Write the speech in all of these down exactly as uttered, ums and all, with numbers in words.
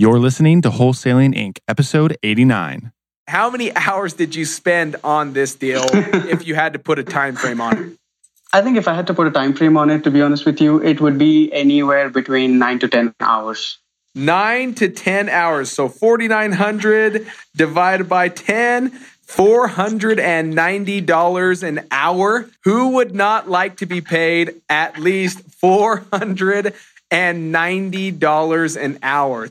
You're listening to Wholesaling Incorporated, episode eighty-nine. How many hours did you spend on this deal if you had to put a time frame on it? I think if I had to put a time frame on it, to be honest with you, it would be anywhere between nine to ten hours. nine to ten hours. So four thousand nine hundred divided by ten, four hundred ninety dollars an hour. Who would not like to be paid at least four hundred ninety dollars an hour?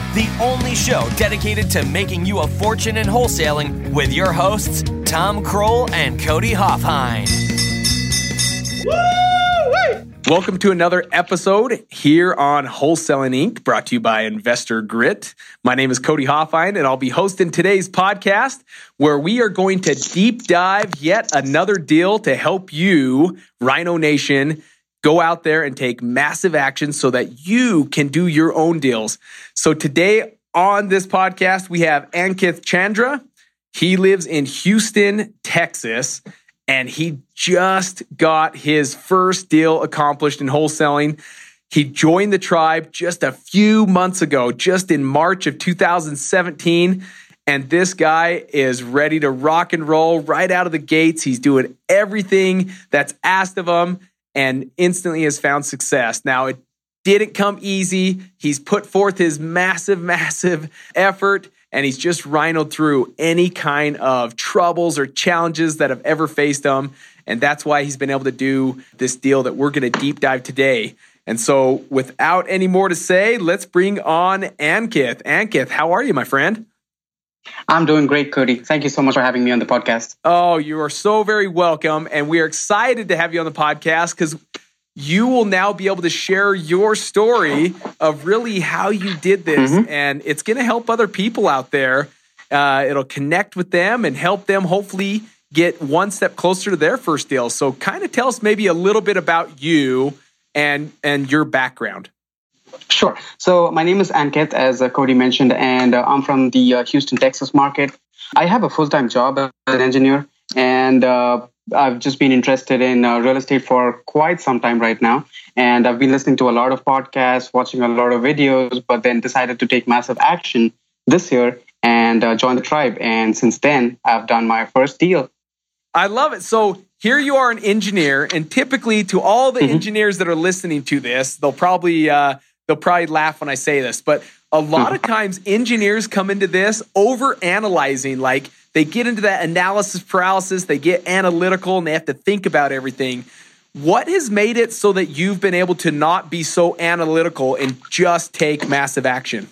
the only show dedicated to making you a fortune in wholesaling with your hosts, Tom Kroll and Cody Hoffhine. Welcome to another episode here on Wholesaling Incorporated, brought to you by Investor Grit. My name is Cody Hoffhine, and I'll be hosting today's podcast, where we are going to deep dive yet another deal to help you, Rhino Nation, go out there and take massive action so that you can do your own deals. So today on this podcast, we have Ankith Chandra. He lives in Houston, Texas, and he just got his first deal accomplished in wholesaling. He joined the tribe just a few months ago, just in March of two thousand seventeen. And this guy is ready to rock and roll right out of the gates. He's doing everything that's asked of him, and instantly has found success. Now, it didn't come easy. He's put forth his massive, massive effort, and he's just rhinoed through any kind of troubles or challenges that have ever faced him, and that's why he's been able to do this deal that we're going to deep dive today. And so, without any more to say, let's bring on Ankith. Ankith, how are you, my friend? I'm doing great, Cody. Thank you so much for having me on the podcast. Oh, you are so very welcome. And we are excited to have you on the podcast because you will now be able to share your story of really how you did this. Mm-hmm. And it's going to help other people out there. Uh, it'll connect with them and help them hopefully get one step closer to their first deal. So kind of tell us maybe a little bit about you and and your background. Sure. So my name is Ankith, as uh, Cody mentioned, and uh, I'm from the uh, Houston, Texas market. I have a full-time job as an engineer, and uh, I've just been interested in uh, real estate for quite some time right now. And I've been listening to a lot of podcasts, watching a lot of videos, but then decided to take massive action this year and uh, join the tribe. And since then, I've done my first deal. I love it. So here you are, an engineer, and typically to all the mm-hmm. engineers that are listening to this, they'll probably... Uh, They'll probably laugh when I say this, but a lot of times engineers come into this overanalyzing. Like they get into that analysis paralysis, they get analytical, and they have to think about everything. What has made it so that you've been able to not be so analytical and just take massive action? To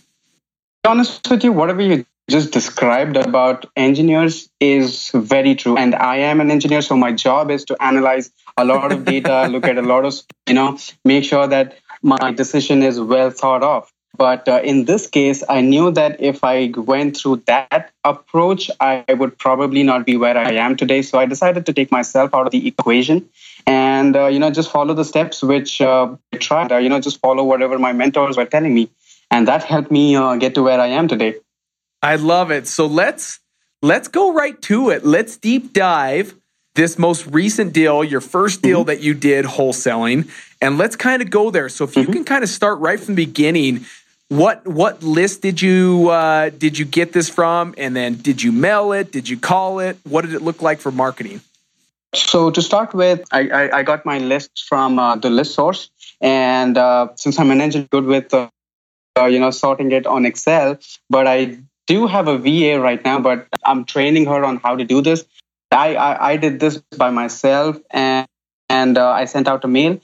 be honest with you, whatever you just described about engineers is very true. And I am an engineer, so my job is to analyze a lot of data, look at a lot of, you know, make sure that my decision is well thought of. But uh, in this case, I knew that if I went through that approach, I would probably not be where I am today. So I decided to take myself out of the equation and, uh, you know, just follow the steps which uh, I tried, uh, you know, just follow whatever my mentors were telling me. And that helped me uh, get to where I am today. I love it. So let's let's go right to it. Let's deep dive this most recent deal, your first deal mm-hmm. that you did wholesaling, and let's kind of go there. So if you mm-hmm. can kind of start right from the beginning, what what list did you uh, did you get this from? And then did you mail it? Did you call it? What did it look like for marketing? So to start with, I, I, I got my list from uh, the ListSource, and uh, since I'm an engineer, good with uh, uh, you know sorting it on Excel, but I do have a V A right now, but I'm training her on how to do this. I, I, I did this by myself, and and uh, I sent out a mail.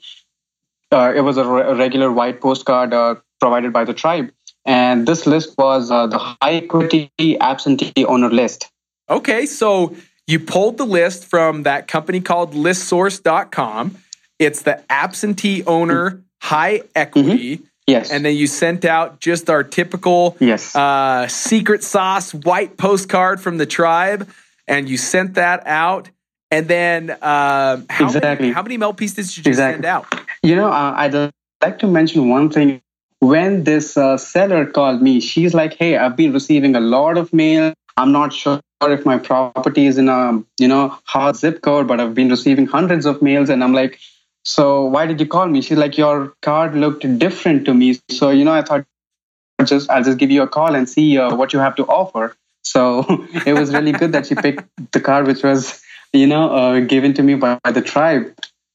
Uh, it was a, re- a regular white postcard uh, provided by the tribe. And this list was uh, the high equity absentee owner list. Okay, so you pulled the list from that company called list source dot com. It's the absentee owner high equity. Mm-hmm. Yes. And then you sent out just our typical yes. uh, secret sauce white postcard from the tribe. and you sent that out. And then uh, how, exactly. many, how many mail pieces did you exactly. send out? You know, uh, I'd like to mention one thing. When this uh, seller called me, she's like, hey, I've been receiving a lot of mail. I'm not sure if my property is in a, you know, hard zip code, but I've been receiving hundreds of mails. And I'm like, so why did you call me? She's like, your card looked different to me. So, you know, I thought, just I'll just give you a call and see uh, what you have to offer. So it was really good that she picked the card, which was, you know, uh, given to me by, by the tribe.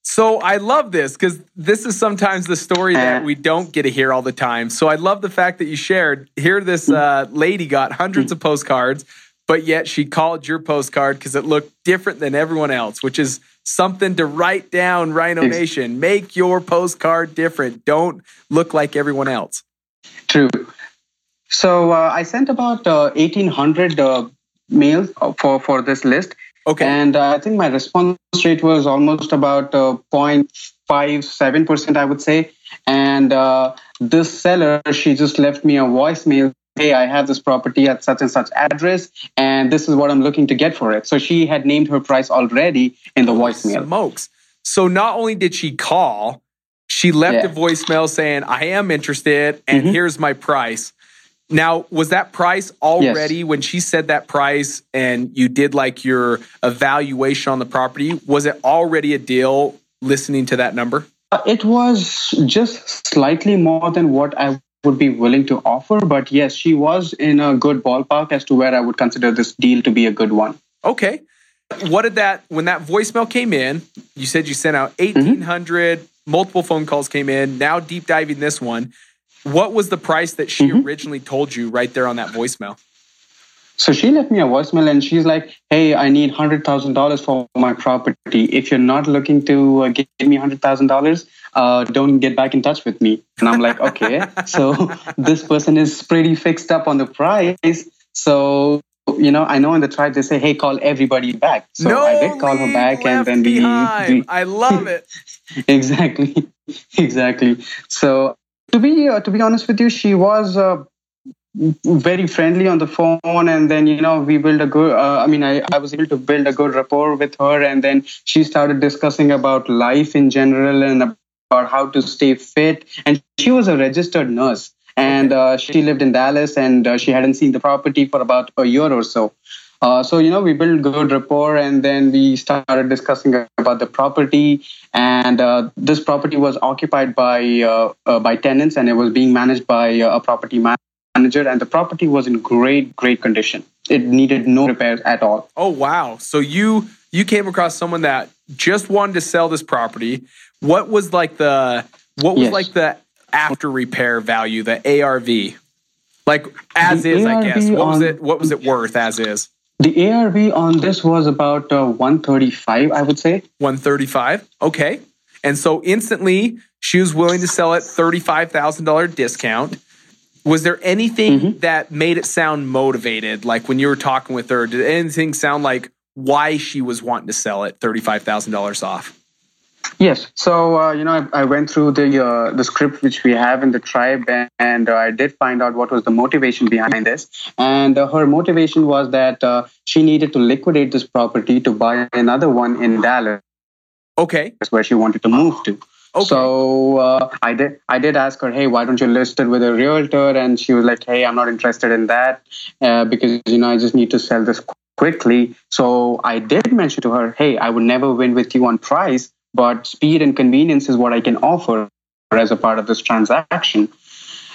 So I love this, because this is sometimes the story that we don't get to hear all the time. So I love the fact that you shared. Here this uh, lady got hundreds of postcards, but yet she called your postcard because it looked different than everyone else, which is something to write down, Rhino Nation. Make your postcard different. Don't look like everyone else. True. So uh, I sent about uh, eighteen hundred uh, mails for, for this list. Okay. And uh, I think my response rate was almost about uh, zero point five seven percent, I would say. And uh, this seller, she just left me a voicemail. Hey, I have this property at such and such address, and this is what I'm looking to get for it. So she had named her price already in the voicemail. Smokes. So not only did she call, she left yeah. a voicemail saying, I am interested, and mm-hmm. here's my price. Now, was that price already, yes. when she said that price and you did like your evaluation on the property, was it already a deal listening to that number? Uh, it was just slightly more than what I would be willing to offer. But yes, she was in a good ballpark as to where I would consider this deal to be a good one. Okay. What did that, when that voicemail came in, you said you sent out eighteen hundred, mm-hmm. multiple phone calls came in, now deep diving this one. What was the price that she mm-hmm. originally told you right there on that voicemail? So she left me a voicemail and she's like, hey, I need one hundred thousand dollars for my property. If you're not looking to give me one hundred thousand dollars, uh, don't get back in touch with me. And I'm like, okay. So this person is pretty fixed up on the price. So, you know, I know in the tribe they say, hey, call everybody back. So no I did call her back and then we, we... I love it. Exactly. Exactly. So... To be uh, to be honest with you, she was uh, very friendly on the phone, and then you know we built a good. Uh, I mean, I, I was able to build a good rapport with her, and then she started discussing about life in general and about how to stay fit. And she was a registered nurse, and uh, she lived in Dallas, and uh, she hadn't seen the property for about a year or so. Uh, so, you know, we built good rapport and then we started discussing about the property. And uh, this property was occupied by uh, uh, by tenants and it was being managed by uh, a property manager. And the property was in great, great condition. It needed no repairs at all. Oh, wow. So you you came across someone that just wanted to sell this property. What was like the what was yes. like the after repair value, the A R V? Like as the is, A R V I guess. What was on, it? What was it worth as is? The A R V on this was about uh, one thirty-five, I would say. one thirty-five, okay. And so instantly, she was willing to sell at thirty-five thousand dollars discount. Was there anything mm-hmm. that made it sound motivated? Like when you were talking with her, did anything sound like why she was wanting to sell at thirty-five thousand dollars off? Yes. So, uh, you know, I, I went through the uh, the script which we have in the tribe and, and uh, I did find out what was the motivation behind this. And uh, her motivation was that uh, she needed to liquidate this property to buy another one in Dallas. Okay. That's where she wanted to move to. Okay. So uh, I did I did ask her, hey, why don't you list it with a realtor? And she was like, hey, I'm not interested in that uh, because, you know, I just need to sell this quickly. So I did mention to her, hey, I would never win with you on price. But speed and convenience is what I can offer as a part of this transaction.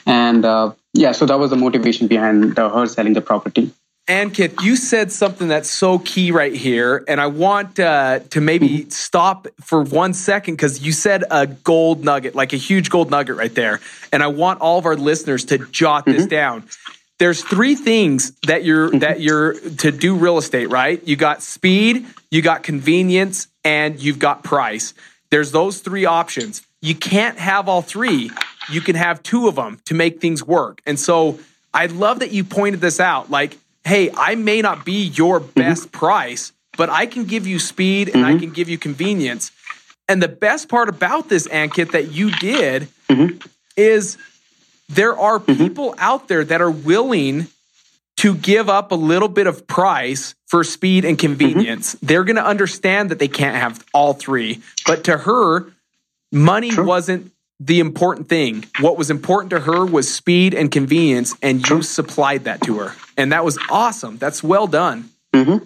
And uh, yeah, so that was the motivation behind the, her selling the property. Ankith, you said something that's so key right here. And I want uh, to maybe mm-hmm. stop for one second because you said a gold nugget, like a huge gold nugget right there. And I want all of our listeners to jot mm-hmm. this down. There's three things that you're that you're to do real estate, right? You got speed, you got convenience, and you've got price. There's those three options. You can't have all three. You can have two of them to make things work. And so I love that you pointed this out. Like, hey, I may not be your best mm-hmm. price, but I can give you speed and mm-hmm. I can give you convenience. And the best part about this, Ankith, that you did mm-hmm. is there are people mm-hmm. out there that are willing to give up a little bit of price for speed and convenience. Mm-hmm. They're going to understand that they can't have all three. But to her, money True. wasn't the important thing. What was important to her was speed and convenience, and True. you supplied that to her. And that was awesome. That's well done. Mm-hmm.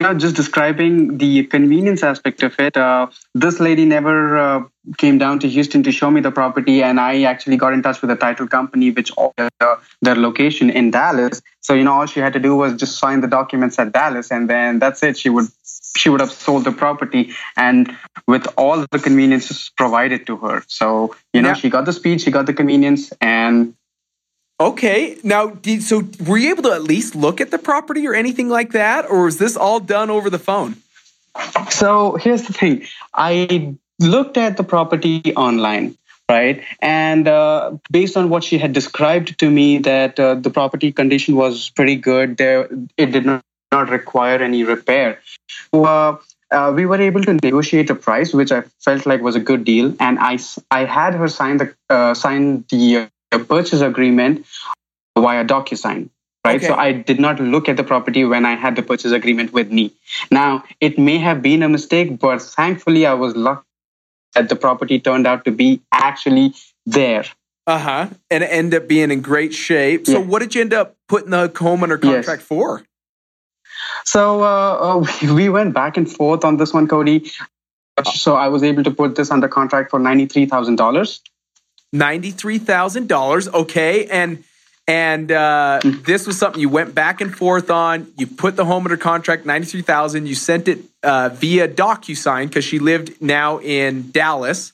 Now, just describing the convenience aspect of it, uh, this lady never uh, came down to Houston to show me the property, and I actually got in touch with a title company which offered uh, their location in Dallas. So, you know, all she had to do was just sign the documents at Dallas, and then that's it. She would she would have sold the property, and with all the conveniences provided to her. So, you know, yeah. she got the speed, she got the convenience, and... Okay. Now, did, so were you able to at least look at the property or anything like that? Or was this all done over the phone? So here's the thing. I looked at the property online, right? And uh, based on what she had described to me, that uh, the property condition was pretty good. There, it did not, not require any repair. So, uh, Uh, we were able to negotiate a price, which I felt like was a good deal. And I, I had her sign the uh, sign the uh, purchase agreement via DocuSign, right? Okay. So I did not look at the property when I had the purchase agreement with me. Now, it may have been a mistake, but thankfully I was lucky that the property turned out to be actually there. Uh-huh. And it ended up being in great shape. So yeah. what did you end up putting the home under contract yes. for? So uh, we went back and forth on this one, Cody. So I was able to put this under contract for ninety-three thousand dollars. ninety-three thousand dollars, okay. And and uh, mm. this was something you went back and forth on. You put the home under contract, ninety-three thousand dollars. You sent it uh, via DocuSign because she lived now in Dallas.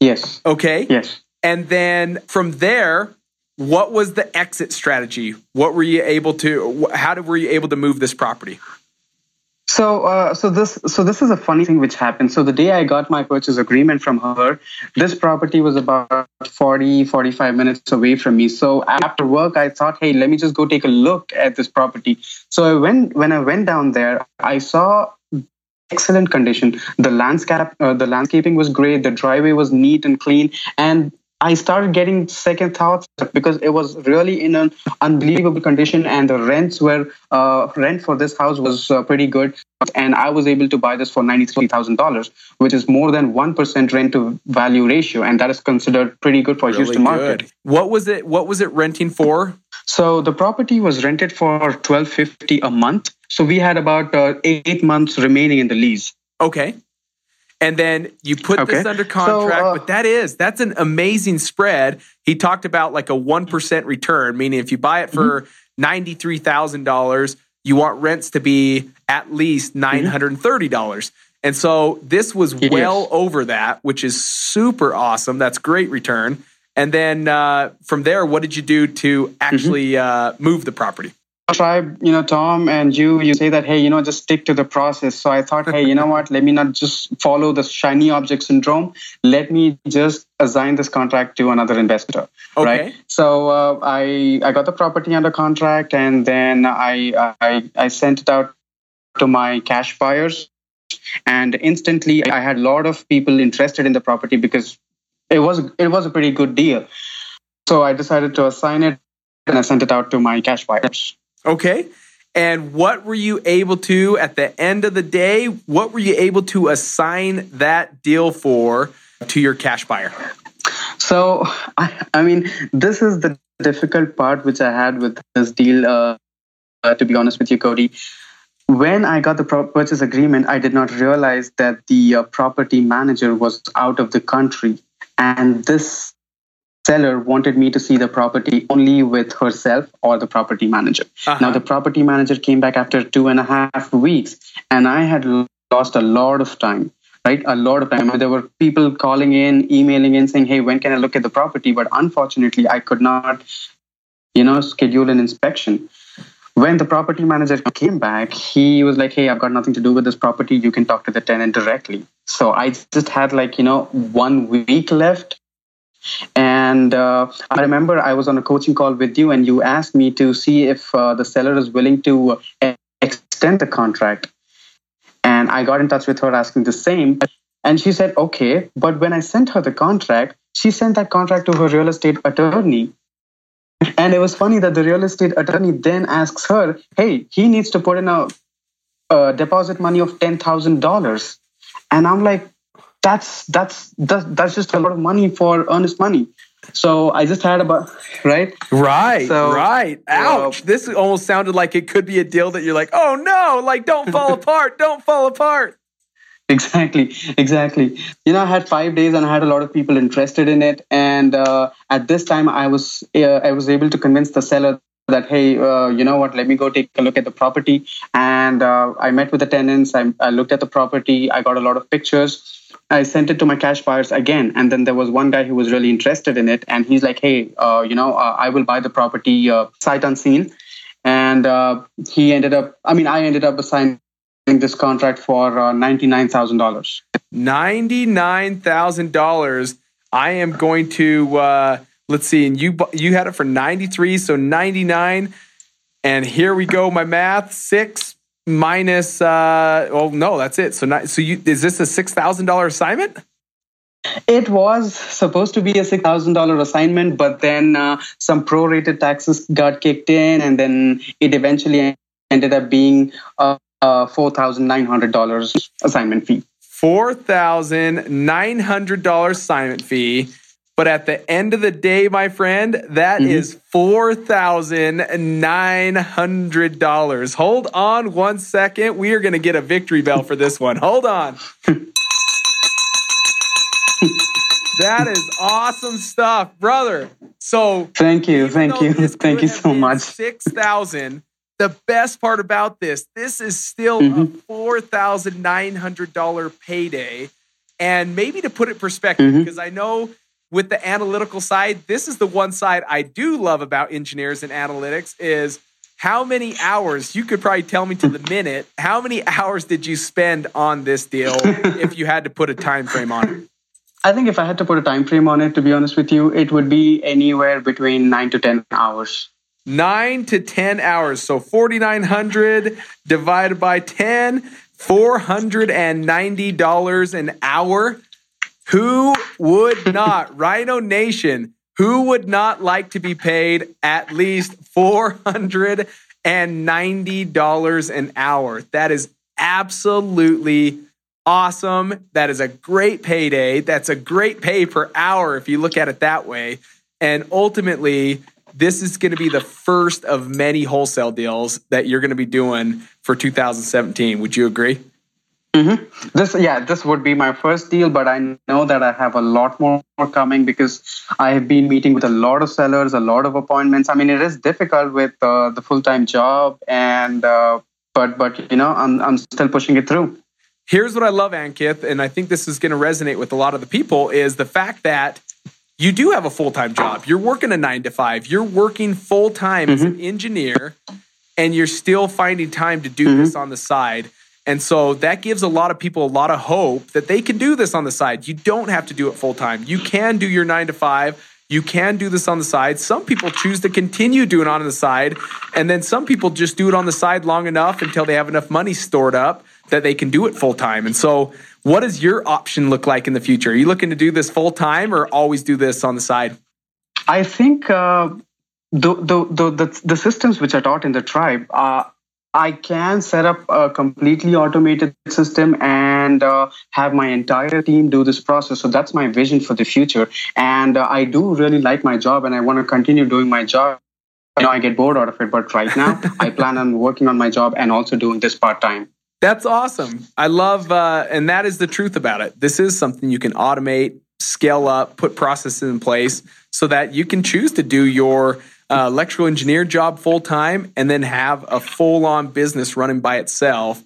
Yes. Okay. Yes. And then from there... what was the exit strategy? What were you able to? How did, were you able to move this property? So, uh, so this, so this is a funny thing which happened. So the day I got my purchase agreement from her, this property was about forty, forty-five minutes away from me. So after work, I thought, hey, let me just go take a look at this property. So I went, when I went down there, I saw excellent condition. The landscape, uh, the landscaping was great. The driveway was neat and clean, and I started getting second thoughts because it was really in an unbelievable condition, and the rents were uh, rent for this house was uh, pretty good, and I was able to buy this for ninety-three thousand dollars, which is more than one percent rent to value ratio, and that is considered pretty good for really Houston market. Good. What was it? What was it renting for? So the property was rented for twelve fifty a month. So we had about uh, eight months remaining in the lease. Okay. And then you put okay. this under contract, so, uh, but that is, that's an amazing spread. He talked about like a one percent return, meaning if you buy it for mm-hmm. ninety-three thousand dollars, you want rents to be at least nine hundred thirty dollars. Mm-hmm. And so this was it well is. over that, which is super awesome. That's great return. And then uh, from there, what did you do to actually mm-hmm. uh, move the property? Tribe, you know, Tom and you, you say that, hey, you know, just stick to the process. So I thought, hey, you know what, let me not just follow the shiny object syndrome. Let me just assign this contract to another investor, okay. right? So uh, I I got the property under contract, and then I, I I sent it out to my cash buyers. And instantly I had a lot of people interested in the property because it was it was a pretty good deal. So I decided to assign it, and I sent it out to my cash buyers. Okay. And what were you able to, at the end of the day, what were you able to assign that deal for to your cash buyer? So, I, I mean, this is the difficult part which I had with this deal, uh, uh, to be honest with you, Cody. When I got the purchase agreement, I did not realize that the uh, property manager was out of the country. And this seller wanted me to see the property only with herself or the property manager. Uh-huh. Now, the property manager came back after two and a half weeks, and I had lost a lot of time, right? A lot of time. There were people calling in, emailing in, saying, hey, when can I look at the property? But unfortunately, I could not, you know, schedule an inspection. When the property manager came back, he was like, hey, I've got nothing to do with this property. You can talk to the tenant directly. So I just had like, you know, one week left. And uh, I remember I was on a coaching call with you, and you asked me to see if uh, the seller is willing to uh, extend the contract. And I got in touch with her asking the same. And she said, okay. But when I sent her the contract, she sent that contract to her real estate attorney. And it was funny that the real estate attorney then asks her, hey, he needs to put in a, a deposit money of ten thousand dollars. And I'm like, that's, that's, that's, that's just a lot of money for earnest money. So I just had about, right? Right, so, right. Ouch. Uh, this almost sounded like it could be a deal that you're like, oh no, like don't fall apart, don't fall apart. Exactly, exactly. You know, I had five days and I had a lot of people interested in it. And uh, at this time, I was uh, I was able to convince the seller that, hey, uh, you know what, let me go take a look at the property. And uh, I met with the tenants. I, I looked at the property. I got a lot of pictures. I sent it to my cash buyers again. And then there was one guy who was really interested in it. And he's like, hey, uh, you know, uh, I will buy the property uh, sight unseen. And uh, he ended up, I mean, I ended up assigning this contract for uh, ninety-nine thousand dollars. ninety-nine thousand dollars. I am going to, uh, let's see, and you you had it for ninety-three, so ninety-nine. And here we go, my math, six minus, uh, oh no, that's it. So not, so you, is this a six thousand dollars assignment? It was supposed to be a six thousand dollars assignment, but then uh, some prorated taxes got kicked in, and then it eventually ended up being... Uh, Uh, four thousand nine hundred dollars assignment fee. four thousand nine hundred dollars assignment fee. But at the end of the day, my friend, that mm-hmm. is four thousand nine hundred dollars. Hold on one second. We are going to get a victory bell for this one. Hold on. That is awesome stuff, brother. So thank you. Thank you. Thank you so much. six thousand dollars. The best part about this, this is still mm-hmm. a four thousand nine hundred dollars payday. And maybe to put it in perspective, mm-hmm. because I know with the analytical side, this is the one side I do love about engineers and analytics is how many hours, you could probably tell me to the minute, how many hours did you spend on this deal if you had to put a time frame on it? I think if I had to put a time frame on it, to be honest with you, it would be anywhere between nine to ten hours. Nine to ten hours. So four thousand nine hundred divided by ten, four hundred ninety dollars an hour. Who would not, Rhino Nation, who would not like to be paid at least four hundred ninety dollars an hour? That is absolutely awesome. That is a great payday. That's a great pay per hour if you look at it that way. And ultimately, this is going to be the first of many wholesale deals that you're going to be doing for two thousand seventeen. Would you agree? Mm-hmm. This, yeah, this would be my first deal, but I know that I have a lot more coming because I have been meeting with a lot of sellers, a lot of appointments. I mean, it is difficult with uh, the full-time job, and uh, but but you know, I'm I'm still pushing it through. Here's what I love, Ankith, and I think this is going to resonate with a lot of the people: is the fact that you do have a full-time job. You're working a nine to five. You're working full-time mm-hmm. as an engineer, and you're still finding time to do mm-hmm. this on the side. And so that gives a lot of people a lot of hope that they can do this on the side. You don't have to do it full-time. You can do your nine to five. You can do this on the side. Some people choose to continue doing it on the side, and then some people just do it on the side long enough until they have enough money stored up that they can do it full-time. And so what does your option look like in the future? Are you looking to do this full-time or always do this on the side? I think uh, the, the, the, the, the systems which are taught in the tribe, uh, I can set up a completely automated system and uh, have my entire team do this process. So that's my vision for the future. And uh, I do really like my job and I want to continue doing my job. You know, I get bored out of it, but right now I plan on working on my job and also doing this part-time. That's awesome. I love, uh, and that is the truth about it. This is something you can automate, scale up, put processes in place so that you can choose to do your uh, electrical engineer job full-time and then have a full-on business running by itself.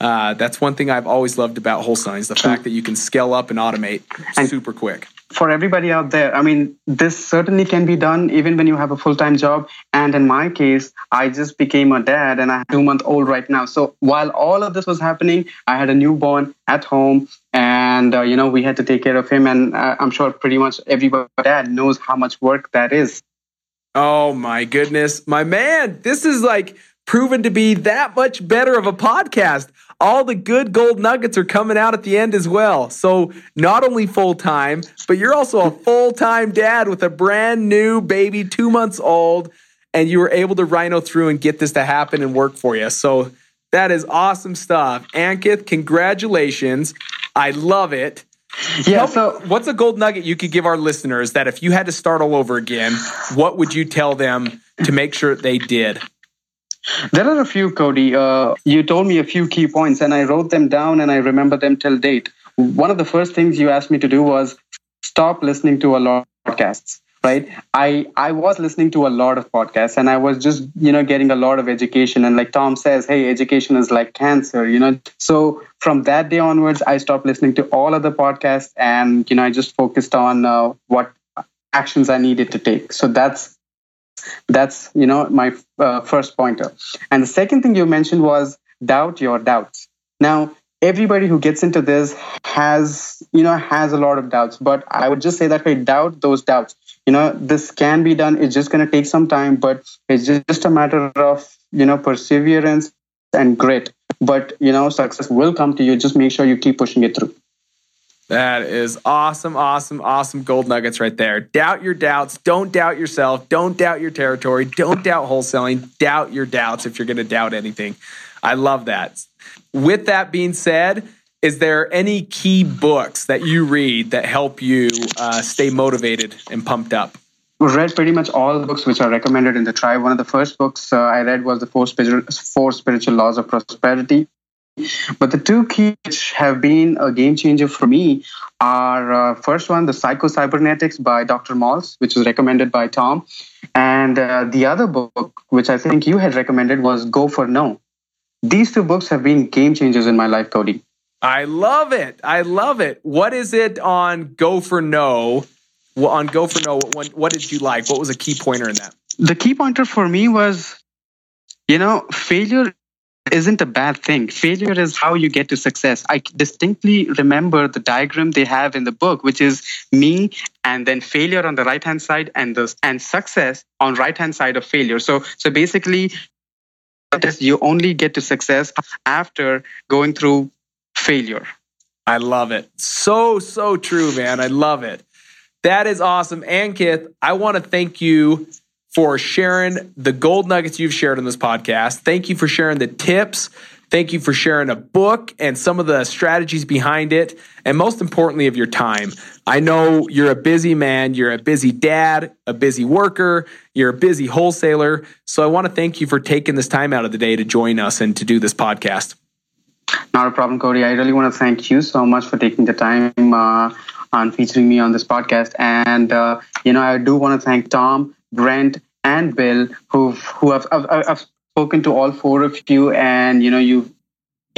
Uh, that's one thing I've always loved about wholesaling is the fact that you can scale up and automate super quick. For everybody out there, I mean, this certainly can be done even when you have a full-time job. And in my case, I just became a dad and I have a two-month-old right now. So while all of this was happening, I had a newborn at home and, uh, you know, we had to take care of him. And uh, I'm sure pretty much everybody dad knows how much work that is. Oh, my goodness. My man, this is like proven to be that much better of a podcast. All the good gold nuggets are coming out at the end as well. So not only full-time, but you're also a full-time dad with a brand new baby, two months old, and you were able to rhino through and get this to happen and work for you. So that is awesome stuff. Ankith, congratulations. I love it. Yeah. So, so what's a gold nugget you could give our listeners that if you had to start all over again, what would you tell them to make sure they did? There are a few, Cody. Uh, you told me a few key points and I wrote them down and I remember them till date. One of the first things you asked me to do was stop listening to a lot of podcasts, right? I, I was listening to a lot of podcasts and I was just, you know, getting a lot of education. And like Tom says, hey, education is like cancer, you know? So from that day onwards, I stopped listening to all other podcasts and, you know, I just focused on uh, what actions I needed to take. So that's That's, you know, my uh, first pointer. And the second thing you mentioned was doubt your doubts. Now, everybody who gets into this has, you know, has a lot of doubts. But I would just say that, hey, doubt those doubts. You know, this can be done. It's just going to take some time, but it's just a matter of, you know, perseverance and grit. But, you know, success will come to you. Just make sure you keep pushing it through. That is awesome, awesome, awesome gold nuggets right there. Doubt your doubts. Don't doubt yourself. Don't doubt your territory. Don't doubt wholesaling. Doubt your doubts if you're going to doubt anything. I love that. With that being said, is there any key books that you read that help you uh, stay motivated and pumped up? I've read pretty much all the books which are recommended in the tribe. One of the first books uh, I read was The Four Spiritual, Four Spiritual Laws of Prosperity. But the two keys which have been a game changer for me are, uh, first one, the Psycho-Cybernetics by Doctor Maltz, which was recommended by Tom. And uh, the other book, which I think you had recommended, was Go for No. These two books have been game changers in my life, Cody. I love it. I love it. What is it on Go for No? Well, on Go for No, what, what did you like? What was a key pointer in that? The key pointer for me was, you know, failure isn't a bad thing. Failure is how you get to success. I distinctly remember the diagram they have in the book, which is me and then failure on the right-hand side and the, and success on right-hand side of failure. So, so basically, you only get to success after going through failure. I love it. So, so true, man. I love it. That is awesome. Ankith, I want to thank you for sharing the gold nuggets you've shared on this podcast. Thank you for sharing the tips. Thank you for sharing a book and some of the strategies behind it. And most importantly, of your time. I know you're a busy man. You're a busy dad, a busy worker. You're a busy wholesaler. So I want to thank you for taking this time out of the day to join us and to do this podcast. Not a problem, Cody. I really want to thank you so much for taking the time uh, on featuring me on this podcast. And, uh, you know, I do want to thank Tom, Brent, and Bill, who've, who have, I've, I've spoken to all four of you, and you know, you've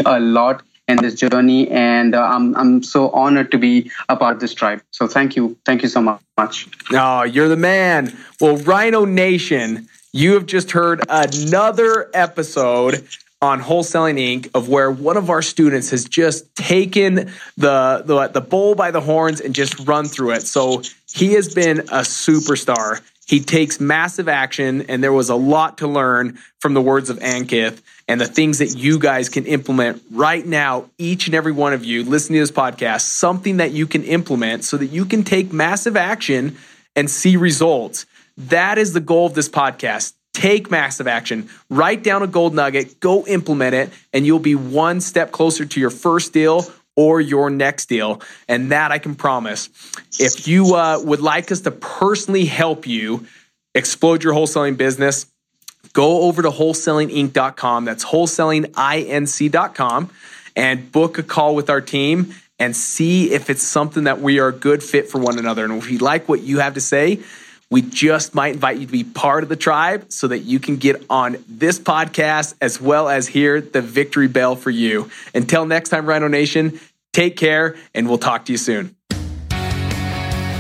a lot in this journey, and uh, I'm I'm so honored to be a part of this tribe. So thank you. Thank you so much. Oh, you're the man. Well, Rhino Nation, you have just heard another episode on Wholesaling Incorporated of where one of our students has just taken the, the, the bull by the horns and just run through it. So he has been a superstar. He takes massive action, and there was a lot to learn from the words of Ankith and the things that you guys can implement right now, each and every one of you listening to this podcast, something that you can implement so that you can take massive action and see results. That is the goal of this podcast. Take massive action, write down a gold nugget, go implement it, and you'll be one step closer to your first deal or your next deal. And that I can promise. If you uh, would like us to personally help you explode your wholesaling business, go over to wholesaling inc dot com. That's wholesaling inc dot com and book a call with our team and see if it's something that we are a good fit for one another. And if you like what you have to say, we just might invite you to be part of the tribe so that you can get on this podcast as well as hear the victory bell for you. Until next time, Rhino Nation, take care, and we'll talk to you soon.